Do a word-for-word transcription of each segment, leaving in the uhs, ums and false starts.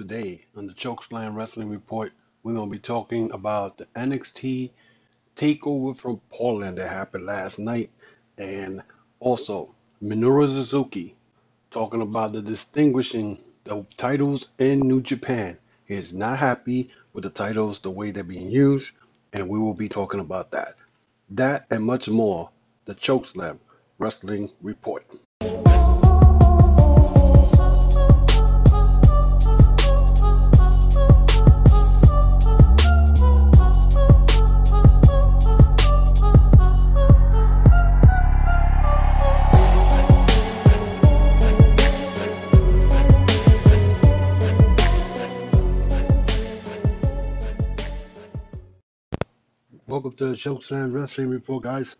Today on the Chokeslam Wrestling Report, we're going to be talking about the N X T TakeOver from Portland that happened last night, and also Minoru Suzuki talking about the distinguishing the titles in New Japan. He is not happy with the titles, the way they're being used, and we will be talking about that. That and much more, the Chokeslam Wrestling Report. Welcome to the Chokeslam Wrestling Report, guys.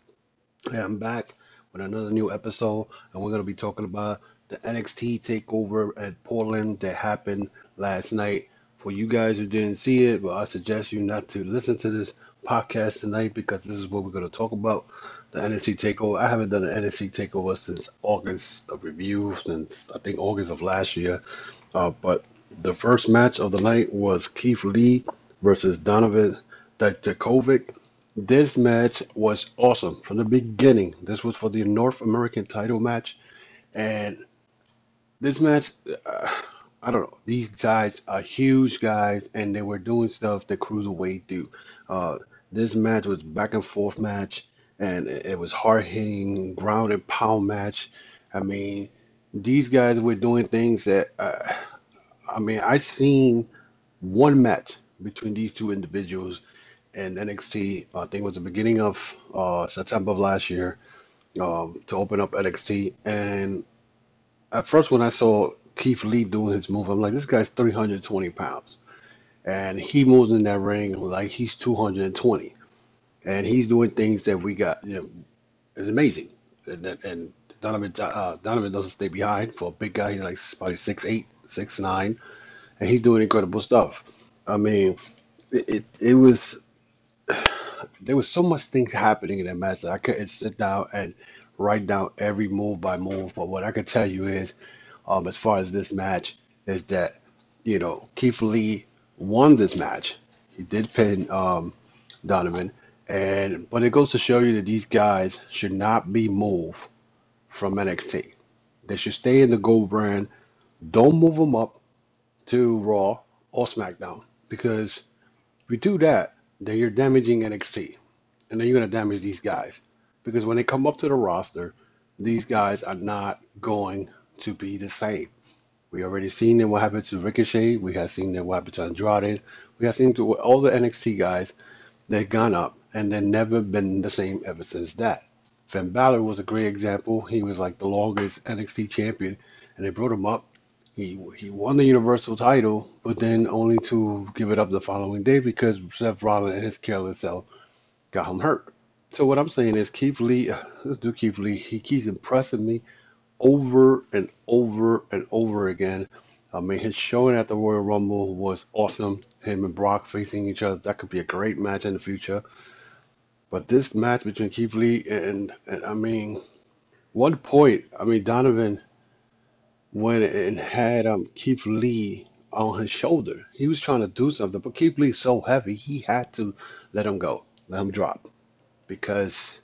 Hey, I'm back with another new episode, and we're going to be talking about the N X T TakeOver at Portland that happened last night. For you guys who didn't see it, well, I suggest you not to listen to this podcast tonight, because this is what we're going to talk about, the N X T TakeOver. I haven't done an N X T TakeOver since August of review, since I think August of last year. Uh, but the first match of the night was Keith Lee versus Donovan Dijakovic. This match was awesome from the beginning. This was for the North American title match. And this match, uh, I don't know. These guys are huge guys, and they were doing stuff that Cruiserweight do. Uh, this match was back and forth match, and it was hard-hitting, ground and pound match. I mean, these guys were doing things that, uh, I mean, I seen one match between these two individuals and N X T, I think it was the beginning of uh, September of last year, um, to open up N X T. And at first when I saw Keith Lee doing his move, I'm like, this guy's three hundred twenty pounds. And he moves in that ring like he's two hundred twenty. And he's doing things that we got, you know, it's amazing. And, and Donovan, uh, Donovan doesn't stay behind. For a big guy, he's like probably six eight, six nine. And he's doing incredible stuff. I mean, it it, it was... There was so much things happening in that match that I couldn't sit down and write down every move by move. But what I could tell you is, um, as far as this match, is that, you know, Keith Lee won this match. He did pin um, Donovan. And but it goes to show you that these guys should not be moved from N X T. They should stay in the gold brand. Don't move them up to Raw or SmackDown, because if you do that, then you're damaging N X T, and then you're going to damage these guys, because when they come up to the roster, these guys are not going to be the same. We already seen them what happened to Ricochet. We have seen them what happened to Andrade. We have seen to all the N X T guys that gone up, and they've never been the same ever since that. Finn Balor was a great example. He was like the longest N X T champion, and they brought him up. He, he won the Universal title, but then only to give it up the following day because Seth Rollins and his careless self got him hurt. So what I'm saying is, Keith Lee, let's do Keith Lee. He keeps impressing me over and over and over again. I mean, his showing at the Royal Rumble was awesome. Him and Brock facing each other, that could be a great match in the future. But this match between Keith Lee and, and I mean, one point, I mean, Donovan went and had um, Keith Lee on his shoulder. He was trying to do something, but Keith Lee's so heavy, he had to let him go, let him drop, because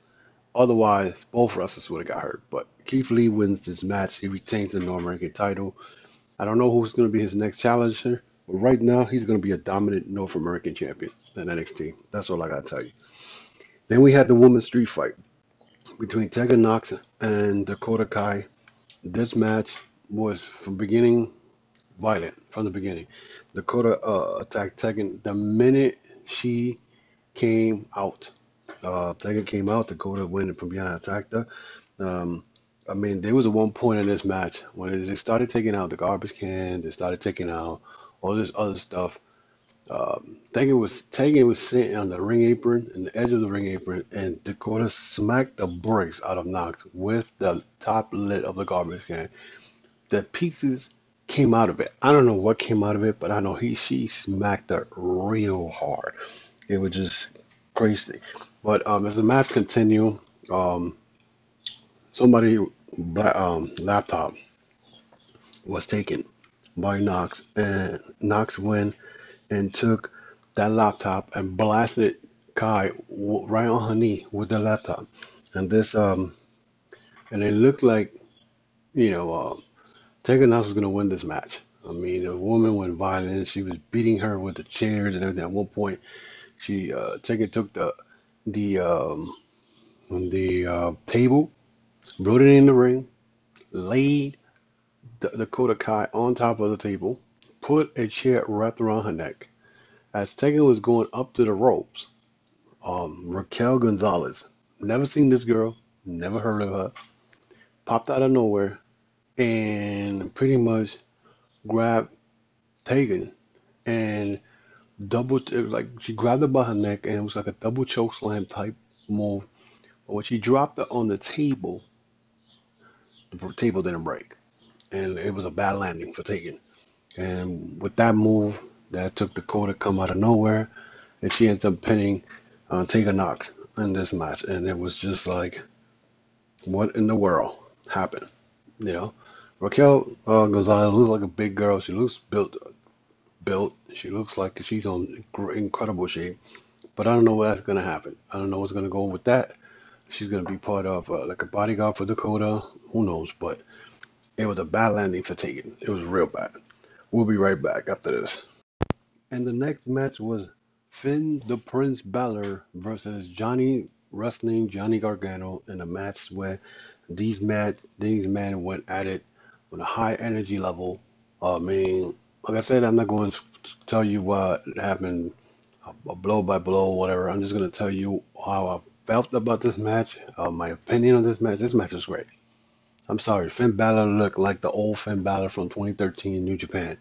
otherwise both wrestlers would have got hurt. But Keith Lee wins this match. He retains the North American title. I don't know who's going to be his next challenger, but right now he's going to be a dominant North American champion in N X T. That's all I got to tell you. Then we had the women's street fight between Tegan Knox and Dakota Kai. This match was from beginning violent from the beginning. Dakota uh, attacked Tegan the minute she came out. Uh, Tegan came out. Dakota went from behind, attacked her. Um, I mean, there was a one point in this match when they started taking out the garbage can. They started taking out all this other stuff. Um, Tegan was Tegan was sitting on the ring apron, in the edge of the ring apron, and Dakota smacked the brakes out of Knox with the top lid of the garbage can. The pieces came out of it. I don't know what came out of it, but I know he she smacked her real hard. It was just crazy. But um, as the match continued, um, somebody's um, laptop was taken. by Knox, and Knox went and took that laptop and blasted Kai right on her knee with the laptop. And this, um, and it looked like, you know, uh, Tegan Knox was going to win this match. I mean, the woman went violent. She was beating her with the chairs and everything. At one point, she uh, Tegan took the the um, the uh, table, brought it in the ring, laid the Dakota Kai on top of the table, put a chair wrapped around her neck. As Tegan was going up to the ropes, um, Raquel Gonzalez, never seen this girl, never heard of her, popped out of nowhere and pretty much grabbed Tegan and double, it was like she grabbed her by her neck, and it was like a double choke slam type move. But when she dropped her on the table, the table didn't break, and it was a bad landing for Tegan. And with that move, that took Dakota to come out of nowhere, and she ends up pinning uh, Tegan Knox in this match. And it was just like, what in the world happened? You know, Raquel uh, Gonzalez looks like a big girl. She looks built, built. She looks like she's on incredible shape. But I don't know what's gonna happen. I don't know what's gonna go with that. She's gonna be part of uh, like a bodyguard for Dakota. Who knows? But it was a bad landing for Tegan. It was real bad. We'll be right back after this. And the next match was Finn the Prince Balor versus Johnny Wrestling Johnny Gargano, in a match where these mad these men went at it on a high energy level. I mean, like I said, I'm not going to tell you what happened, uh, blow by blow, whatever. I'm just going to tell you how I felt about this match, uh, my opinion on this match. This match was great. I'm sorry, Finn Balor looked like the old Finn Balor from twenty thirteen in New Japan.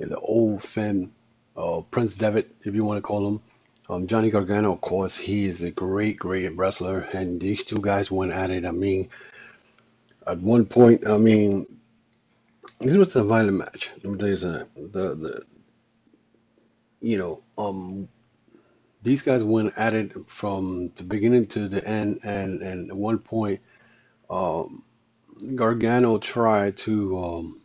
And the old Finn, uh, Prince Devitt, if you want to call him. Um, Johnny Gargano, of course, he is a great, great wrestler. And these two guys went at it. I mean, at one point, I mean, this was a violent match. Let me tell you something. The, the, you know, um, these guys went at it from the beginning to the end. And, and at one point, um, Gargano tried to, um,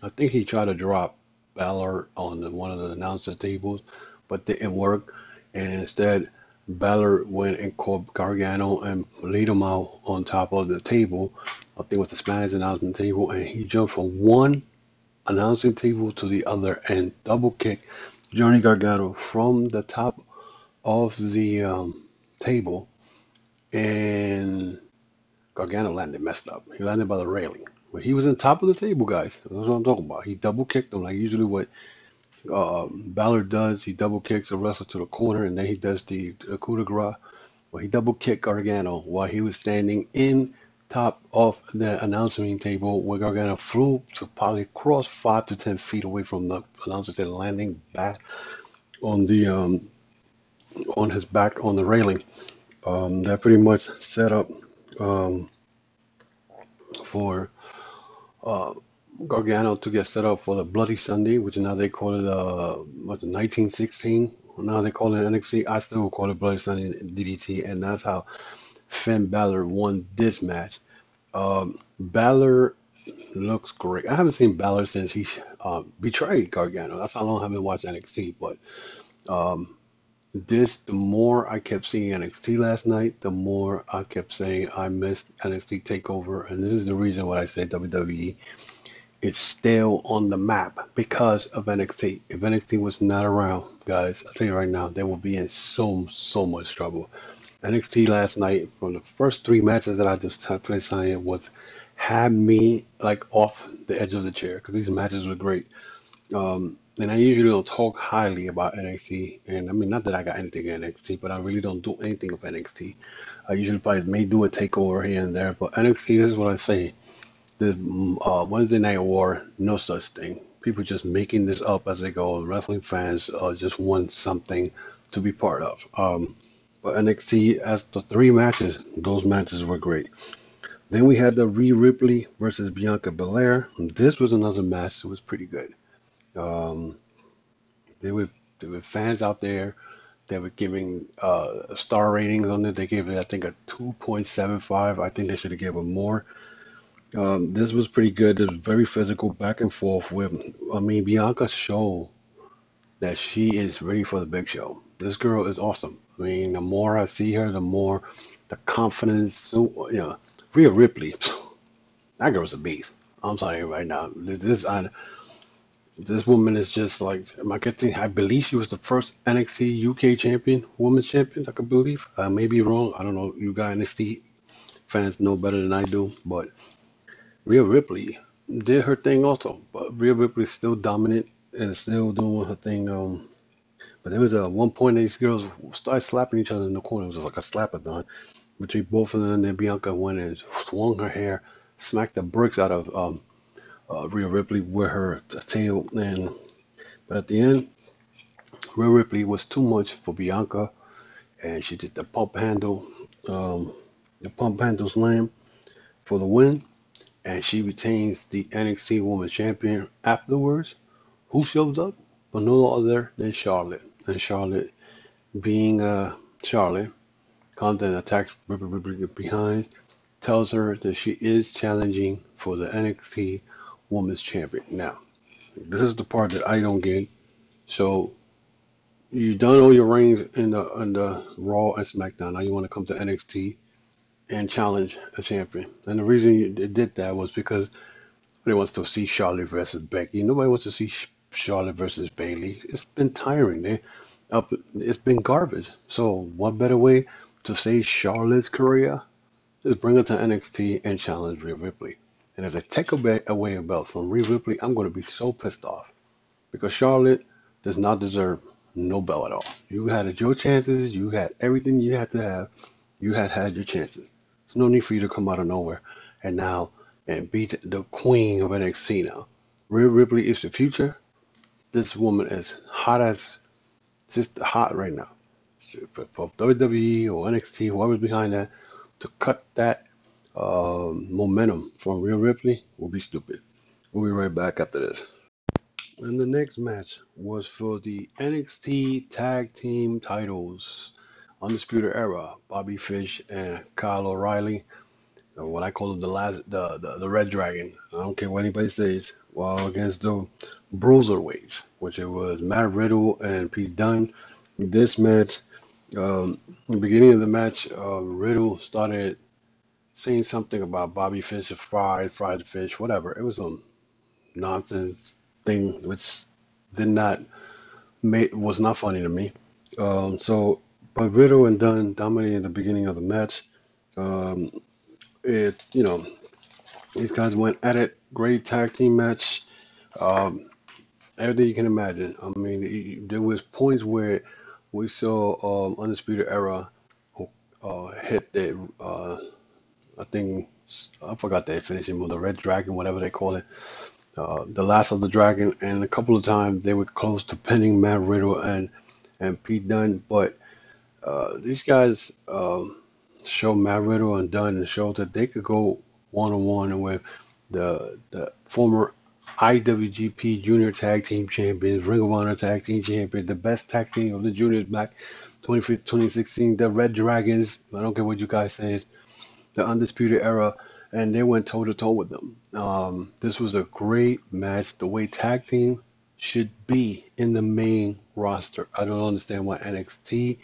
I think he tried to drop Balor on the, one of the announcer tables, but didn't work. And instead, Balor went and caught Gargano and laid him out on top of the table. I think it was the Spanish announcement table, and he jumped from one announcing table to the other and double kicked Johnny Gargano from the top of the um, table, and Gargano landed messed up. He landed by the railing. But he was on top of the table, guys. That's what I'm talking about. He double kicked him, like usually what uh, Balor does. He double kicks a wrestler to the corner, and then he does the uh, coup de grace. Well, he double kicked Gargano while he was standing in top of the announcing table, where Gargano flew to probably cross five to ten feet away from the announcer table, landing back on the um, on his back on the railing. Um, that pretty much set up um, for uh, Gargano to get set up for the Bloody Sunday, which now they call it uh, what's it, nineteen sixteen. Now they call it N X T. I still call it Bloody Sunday D D T, and that's how Finn Balor won this match. Um, Balor looks great. I haven't seen Balor since he uh, betrayed Gargano. That's how long I haven't watched N X T. But um, this, the more I kept seeing N X T last night, the more I kept saying I missed N X T TakeOver. And this is the reason why I say W W E is still on the map, because of N X T. If N X T was not around, guys, I'll tell you right now, they will be in so, so much trouble. N X T last night, from the first three matches that I just placed on it, was had me like off the edge of the chair, because these matches were great. Um, and I usually don't talk highly about N X T, and I mean, not that I got anything in N X T, but I really don't do anything of N X T. I usually probably may do a takeover here and there, but N X T, this is what I say. This uh, Wednesday Night War, no such thing. People just making this up as they go. Wrestling fans uh, just want something to be part of. Um, But N X T, as the three matches, those matches were great. Then we had the Rhea Ripley versus Bianca Belair. This was another match that was pretty good. Um, there were there were fans out there that were giving uh, star ratings on it. They gave it, I think, a two point seven five. I think they should have given more. Um, this was pretty good. It was very physical back and forth with, I mean, Bianca showed that she is ready for the big show. This girl is awesome. I mean, the more I see her, the more the confidence. So, you know, Rhea Ripley, that girl's a beast. I'm sorry right now. This I, this woman is just like, am I getting, I believe she was the first N X T U K champion, women's champion, I could believe. I may be wrong. I don't know. You got N X T fans know better than I do, but Rhea Ripley did her thing also, but Rhea Ripley is still dominant and still doing her thing. Um, but there was a one point these girls started slapping each other in the corner. It was just like a slap-a-thon between both of them. And then Bianca went and swung her hair, smacked the bricks out of um, uh, Rhea Ripley with her tail. And but at the end, Rhea Ripley was too much for Bianca, and she did the pump handle, um, the pump handle slam for the win. And she retains the N X T Women's Champion afterwards. Who shows up? But no other than Charlotte. And Charlotte, being uh, Charlotte, comes and attacks behind, tells her that she is challenging for the N X T Women's Champion. Now, this is the part that I don't get. So, you've done all your reigns in the, in the Raw and SmackDown. Now you want to come to N X T and challenge a champion. And the reason they did that was because nobody wants to see Charlotte versus Becky. Nobody wants to see Charlotte versus Bayley. It's been tiring. They up. It's been garbage. So what better way to save Charlotte's career is bring her to N X T and challenge Rhea Ripley. And if they take away a belt from Rhea Ripley, I'm going to be so pissed off, because Charlotte does not deserve no belt at all. You had your chances. You had everything you had to have. You had had your chances. There's no need for you to come out of nowhere and now and beat the queen of N X T now. Rhea Ripley is the future. This woman is hot as, just hot right now. For, for W W E or N X T, whoever's behind that, to cut that uh, momentum from Rhea Ripley will be stupid. We'll be right back after this. And the next match was for the N X T Tag Team titles. Undisputed Era, Bobby Fish and Kyle O'Reilly, or what I call them, the last, the, the, the Red Dragon. I don't care what anybody says. Well, against the Bruiserweights, which it was Matt Riddle and Pete Dunne. This match, um, the beginning of the match, uh, Riddle started saying something about Bobby Fish, fried, fried fish, whatever. It was some nonsense thing which did not make, was not funny to me. Um, so. But Riddle and Dunn dominated the beginning of the match. Um, it, you know, these guys went at it. Great tag team match. Um, everything you can imagine. I mean, it, there was points where we saw um, Undisputed Era uh, hit that. Uh, I think I forgot their finishing move, the Red Dragon, whatever they call it, uh, the Last of the Dragon. And a couple of times they were close to pinning Matt Riddle and and Pete Dunne, but Uh, these guys um, show Matt Riddle and Dunn and show that they could go one-on-one with the the former I W G P Junior Tag Team Champions, Ring of Honor Tag Team Champions, the best tag team of the juniors back twenty sixteen, the Red Dragons. I don't care what you guys say, the Undisputed Era, and they went toe-to-toe with them. Um, this was a great match, the way tag team should be in the main roster. I don't understand why N X T...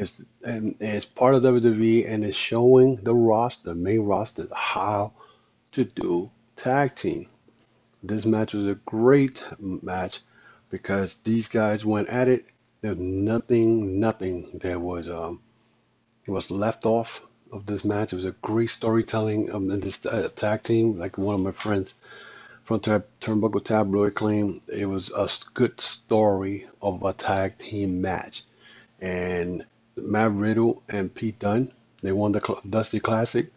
It's, and it's part of W W E, and it's showing the roster, main roster, how to do tag team. This match was a great match because these guys went at it. There's nothing, nothing that was um was left off of this match. It was a great storytelling of this uh, tag team. Like one of my friends from Turnbuckle Tabloid claimed, it was a good story of a tag team match. And Matt Riddle and Pete Dunne, they won the Cl- Dusty Classic,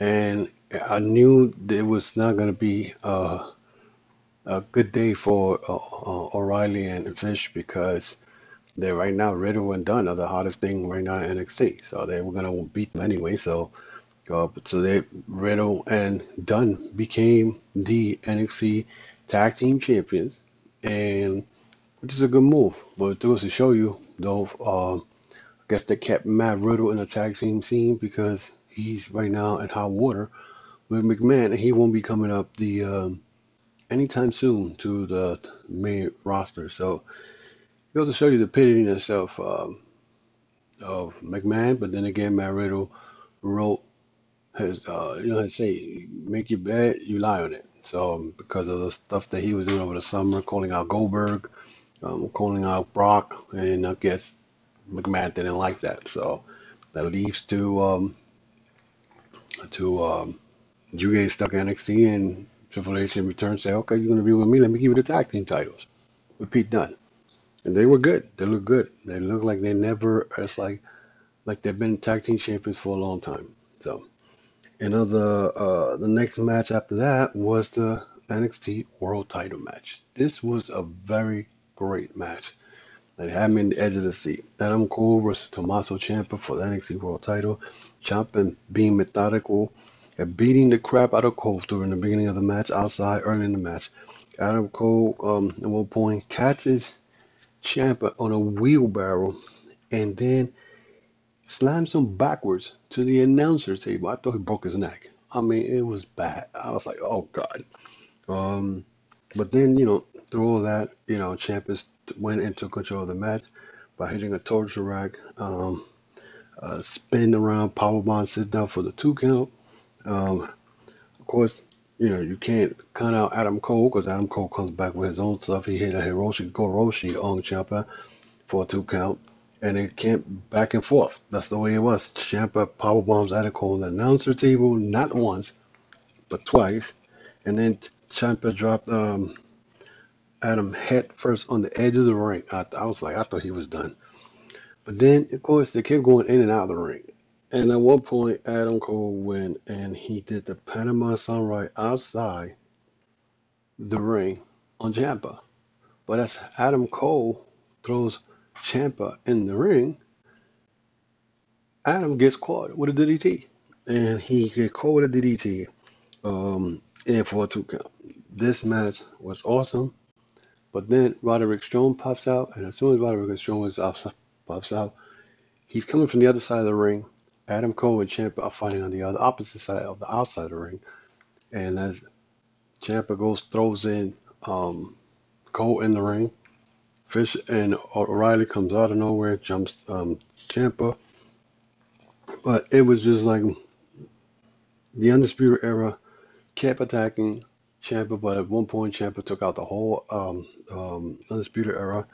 and I knew it was not going to be uh, a good day for uh, uh, O'Reilly and Fish, because they right now, Riddle and Dunne are the hottest thing right now in N X T, so they were going to beat them anyway. So, uh, so they Riddle and Dunne became the N X T Tag Team Champions, and which is a good move. But it goes to show you, though. Um, I guess they kept Matt Riddle in the tag team scene because he's right now in hot water McMahon, he won't be coming up the um, anytime soon to the main roster. So it goes to show you the pittiness of um, of McMahon. But then again, Matt Riddle wrote his uh, you know, his say, make your bed, you lie on it. So because of the stuff that he was doing over the summer, calling out Goldberg, um, calling out Brock, and I guess McMahon didn't like that. So that leads to um, to um, you get stuck in N X T, and Triple H in return say, okay, you're going to be with me. Let me give you the tag team titles with Pete Dunne. And they were good. They look good. They look like they never, it's like, like they've been tag team champions for a long time. So another, uh, the next match after that was the N X T World Title match. This was a very great match. It had me in the edge of the seat. Adam Cole versus Tommaso Ciampa for the N X T World Title. Ciampa being methodical and beating the crap out of Cole during the beginning of the match, outside, early in the match. Adam Cole, um, at one point, catches Ciampa on a wheelbarrow and then slams him backwards to the announcer table. I thought he broke his neck. I mean, it was bad. I was like, oh, God. Um, but then, you know, through all that, you know, Ciampa went and took control of the match by hitting a torture rack, um, uh, spin around, powerbomb, sit down for the two count. Um, of course, you know, you can't cut out Adam Cole because Adam Cole comes back with his own stuff. He hit a Hiroshi Goroshi on Ciampa for a two count, and it can't back and forth. That's the way it was. Ciampa powerbombs Adam Cole on the announcer table, not once, but twice. And then Ciampa dropped um, Adam head first on the edge of the ring. I, I was like, I thought he was done. But then, of course, they kept going in and out of the ring. And at one point, Adam Cole went and he did the Panama Sunrise outside the ring on Ciampa. But as Adam Cole throws Ciampa in the ring, Adam gets caught with a D D T. And he gets caught with a D D T um, and for a two count. This match was awesome. But then Roderick Strong pops out. And as soon as Roderick Strong pops out, he's coming from the other side of the ring. Adam Cole and Ciampa are fighting on the other opposite side of the outside of the ring. And as Ciampa goes, throws in um, Cole in the ring. Fish and O'Reilly comes out of nowhere, jumps um, Ciampa. But it was just like the Undisputed Era kept attacking Ciampa. But at one point, Ciampa took out the whole um, um, Undisputed Era.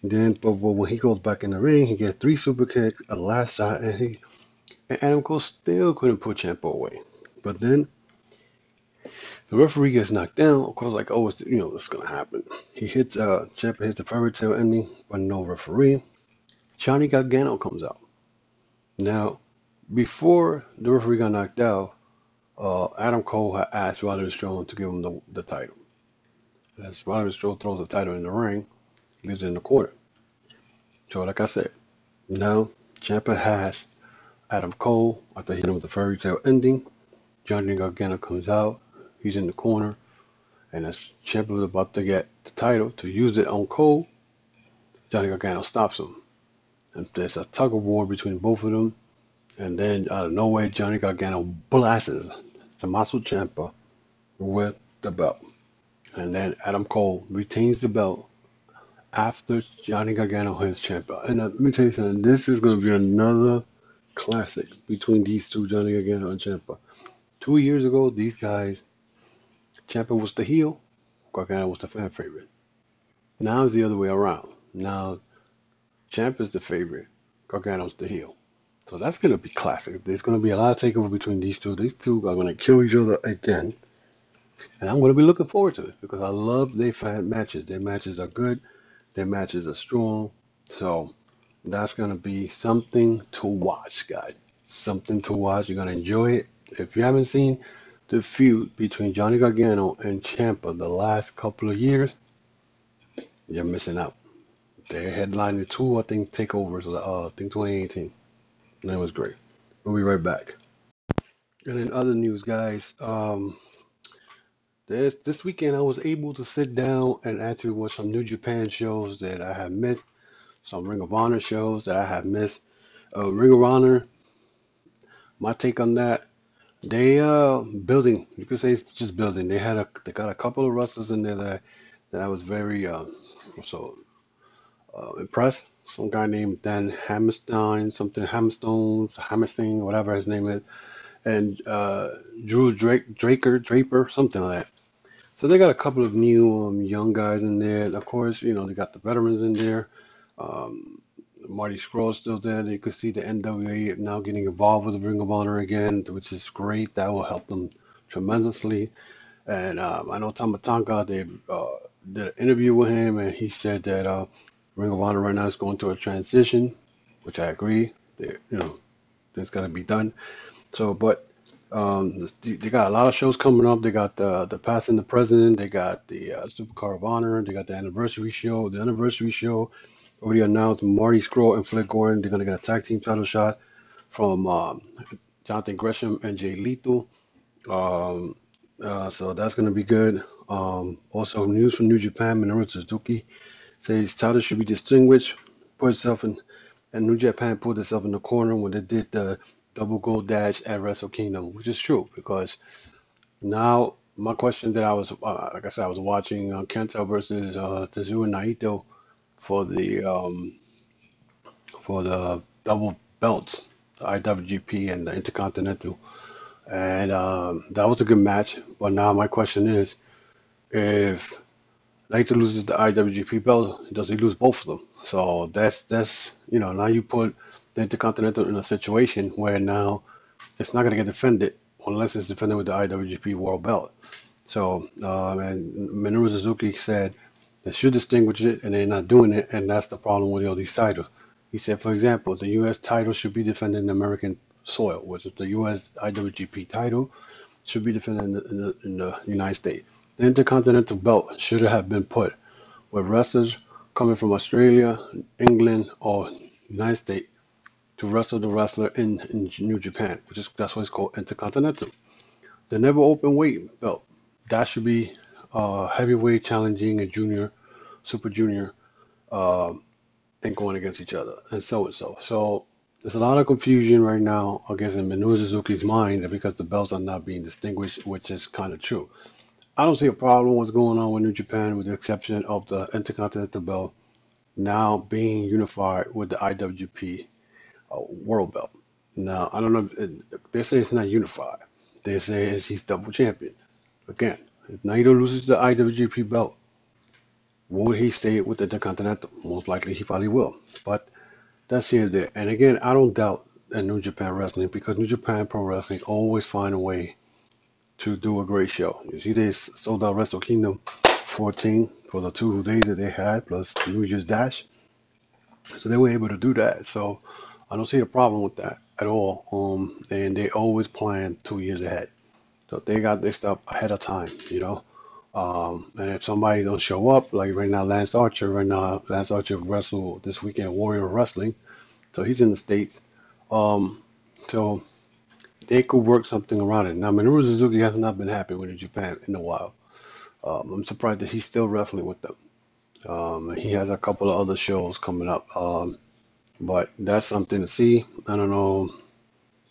And then, but when he goes back in the ring, he gets three super kicks, a last shot, and he... And Adam Cole still couldn't put Ciampa away. But then the referee gets knocked down. Of course, like, oh, it's, you know, it's going to happen. He hits, uh, Ciampa hits the fairy tale ending, but no referee. Johnny Gargano comes out. Now, before the referee got knocked out, uh, Adam Cole had asked Roderick Strong to give him the, the title. As Roderick Strong throws the title in the ring, he leaves it in the corner. So, like I said, now Ciampa has Adam Cole, after hitting him with the fairy tale ending, Johnny Gargano comes out. He's in the corner, and as Ciampa was about to get the title to use it on Cole, Johnny Gargano stops him. And there's a tug of war between both of them, and then out of nowhere, Johnny Gargano blasts Tommaso Ciampa with the belt, and then Adam Cole retains the belt after Johnny Gargano hits Ciampa. And uh, let me tell you something. This is going to be another classic between these two, Johnny Gargano and Ciampa. Two years ago, these guys, Ciampa was the heel, Gargano was the fan favorite. Now it's the other way around. Now, Ciampa's the favorite, Gargano's the heel. So that's going to be classic. There's going to be a lot of takeover between these two. These two are going to kill each other again. And I'm going to be looking forward to it because I love their fan matches. Their matches are good. Their matches are strong. So that's going to be something to watch, guys. Something to watch. You're going to enjoy it. If you haven't seen the feud between Johnny Gargano and Ciampa the last couple of years, you're missing out. They headlined two, I think, takeovers, uh, I think twenty eighteen. And it was great. We'll be right back. And in other news, guys, um, this, this weekend I was able to sit down and actually watch some New Japan shows that I had missed. Some Ring of Honor shows that I have missed. Uh, Ring of Honor, my take on that, They uh building, you could say it's just building. They had a they got a couple of wrestlers in there that that I was very uh, so uh, impressed. Some guy named Dan Hammerstein, something Hammerstones, Hammerstein, whatever his name is, and uh, Drew Drake, Draker, Draper, something like that. So they got a couple of new um, young guys in there. And of course, you know, they got the veterans in there. Um, Marty Scurll still there. You could see the N W A now getting involved with the Ring of Honor again, which is great. That will help them tremendously. And um, I know Tama Tonga, they uh, did an interview with him, and he said that uh, Ring of Honor right now is going through a transition, which I agree. They, you know, that's got to be done. So, but um, they got a lot of shows coming up. They got the the past and the present. They got the uh, Supercard of Honor. They got the anniversary show. The anniversary show already announced. Marty Scurll and Flip Gordon. They're gonna get a tag team title shot from um, Jonathan Gresham and Jay Lethal. Um, uh, so that's gonna be good. Um, also, news from New Japan. Minoru Suzuki says title should be distinguished. Put itself in, and New Japan pulled itself in the corner when they did the double gold dash at Wrestle Kingdom, which is true, because now my question that I was, uh, like I said, I was watching uh, Kenta versus uh, Tetsuya Naito for the um, for the double belts, the I W G P and the Intercontinental, and um, that was a good match. But now my question is, if Naito loses the I W G P belt, does he lose both of them? So that's that's you know now you put the Intercontinental in a situation where now it's not going to get defended unless it's defended with the I W G P World Belt. So, um, and Minoru Suzuki said they should distinguish it, and they're not doing it, and that's the problem with all these titles. He said, for example, the U S title should be defended in American soil, which is the U S I W G P title should be defended in the, in the, in the United States. The Intercontinental Belt should have been put with wrestlers coming from Australia, England, or United States to wrestle the wrestler in, in New Japan, which is that's why it's called Intercontinental. The never open weight belt, that should be uh, heavyweight challenging a junior, super junior, uh, and going against each other, and so and so. So there's a lot of confusion right now, I guess, in Minoru Suzuki's mind because the belts are not being distinguished, which is kind of true. I don't see a problem with what's going on with New Japan, with the exception of the Intercontinental belt now being unified with the I W G P World belt. Now I don't know if it, they say it's not unified. They say it's, he's double champion. Again, if Naito loses the I W G P belt, will he stay with the Intercontinental? Most likely he probably will. But that's here and there. And again, I don't doubt in New Japan Wrestling, because New Japan Pro Wrestling always find a way to do a great show. You see, they sold out Wrestle Kingdom fourteen for the two days that they had, plus New Year's Dash. So they were able to do that. So I don't see a problem with that at all, um, and they always plan two years ahead. So they got their stuff ahead of time, you know. Um, and if somebody don't show up, like right now, Lance Archer, right now, Lance Archer wrestled this weekend, Warrior Wrestling. So he's in the States. Um, so they could work something around it. Now, Minoru Suzuki has not been happy with Japan in a while. Um, I'm surprised that he's still wrestling with them. Um, he has a couple of other shows coming up. Um, But that's something to see. I don't know.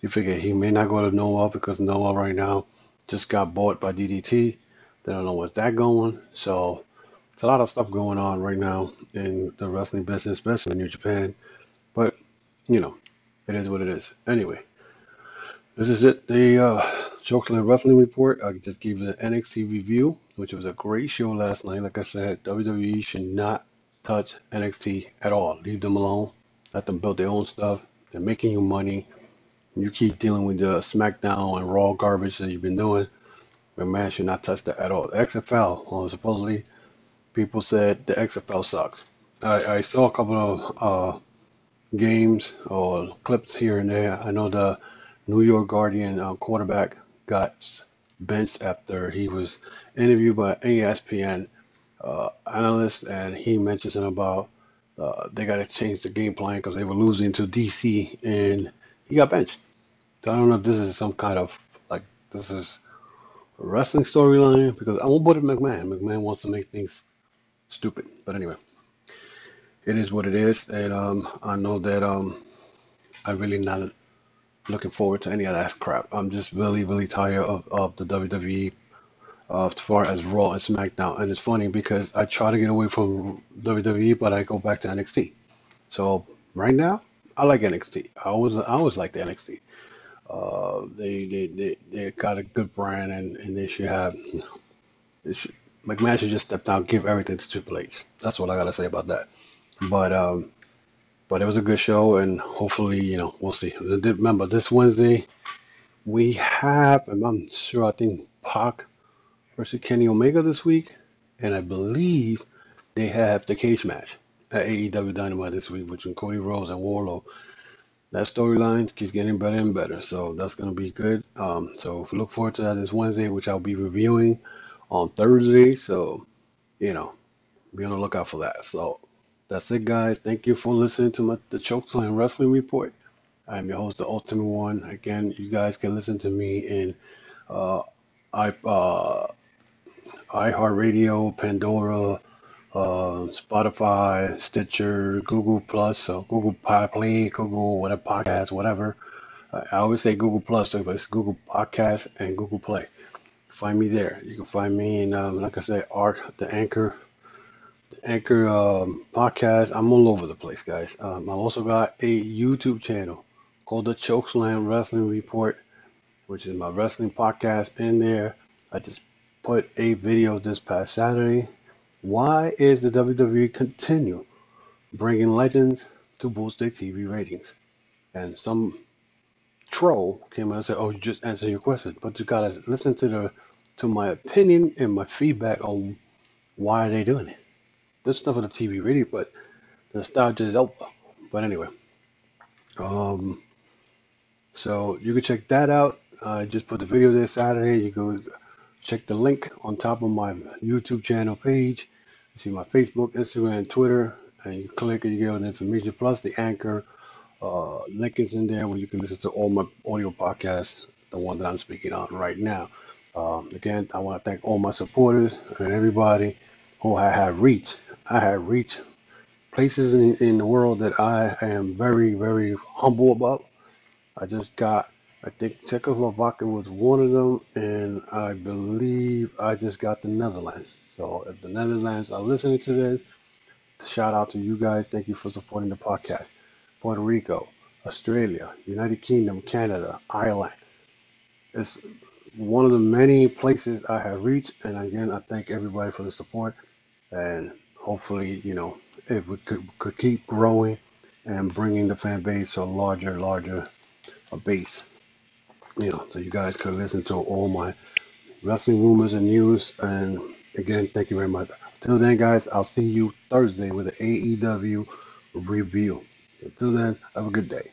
You figure he may not go to NOAH because NOAH right now just got bought by D D T. They don't know what's that going. So it's a lot of stuff going on right now in the wrestling business, especially in New Japan. But, you know, it is what it is. Anyway, this is it. The uh, Chokeslam Wrestling Report. I just gave the N X T review, which was a great show last night. Like I said, W W E should not touch N X T at all. Leave them alone. Let them build their own stuff. They're making you money. You keep dealing with the SmackDown and Raw garbage that you've been doing. But man, should not touch that at all. The X F L, well, supposedly, people said the X F L sucks. I, I saw a couple of uh, games or clips here and there. I know the New York Guardian uh, quarterback got benched after he was interviewed by E S P N uh, analyst, and he mentioned something about Uh, they got to change the game plan because they were losing to D C and he got benched. So I don't know if this is some kind of, like, this is a wrestling storyline, because I won't put it McMahon. McMahon wants to make things stupid. But anyway, it is what it is. And um, I know that um, I really not looking forward to any of that crap. I'm just really, really tired of, of the W W E uh, as far as Raw and SmackDown. And it's funny because I try to get away from W W E, but I go back to N X T. So right now, I like N X T. I always, I always liked N X T. Uh, they, they, they, they got a good brand, and, and they should have... They should, McMahon should just step down, give everything to Triple H. That's what I got to say about that. But... um But it was a good show, and hopefully, you know, we'll see. Remember, this Wednesday, we have, and I'm sure, I think Pac versus Kenny Omega this week. And I believe they have the cage match at A E W Dynamite this week between Cody Rhodes and Warlow. That storyline keeps getting better and better, so that's going to be good. Um, so look forward to that this Wednesday, which I'll be reviewing on Thursday. So, you know, be on the lookout for that. So. That's it, guys. Thank you for listening to my, the Chokeslam Wrestling Report. I'm your host, The Ultimate One. Again, you guys can listen to me in uh, I, uh, iHeartRadio, Pandora, uh, Spotify, Stitcher, Google Plus, so Google Play, Google whatever podcast, whatever. I always say Google Plus, so it's Google Podcast and Google Play. Find me there. You can find me in, um, like I said, Art, the Anchor. Anchor um, podcast. I'm all over the place, guys. Um, I've also got a YouTube channel called the Chokeslam Wrestling Report, which is my wrestling podcast in there. I just put a video this past Saturday. Why is the W W E continue bringing legends to boost their T V ratings? And some troll came out and said, "Oh, you just answered your question," but you gotta listen to the to my opinion and my feedback on why are they doing it. This stuff on the T V really, but the nostalgia is over. But anyway, um, so you can check that out. I uh, just put the video there Saturday. You can check the link on top of my YouTube channel page. You see my Facebook, Instagram, Twitter, and you click and you get all the information. Plus the Anchor uh, link is in there where you can listen to all my audio podcasts, the one that I'm speaking on right now. Um, again, I want to thank all my supporters and everybody who I have reached. I have reached places in, in the world that I am very, very humble about. I just got, I think Czechoslovakia was one of them, and I believe I just got the Netherlands. So if the Netherlands are listening to this, shout out to you guys. Thank you for supporting the podcast. Puerto Rico, Australia, United Kingdom, Canada, Ireland. It's one of the many places I have reached, and again, I thank everybody for the support. And hopefully, you know, if we could, could keep growing and bringing the fan base to a larger, larger a base, you know, so you guys could listen to all my wrestling rumors and news. And again, thank you very much. Till then, guys, I'll see you Thursday with an A E W review. Until then, have a good day.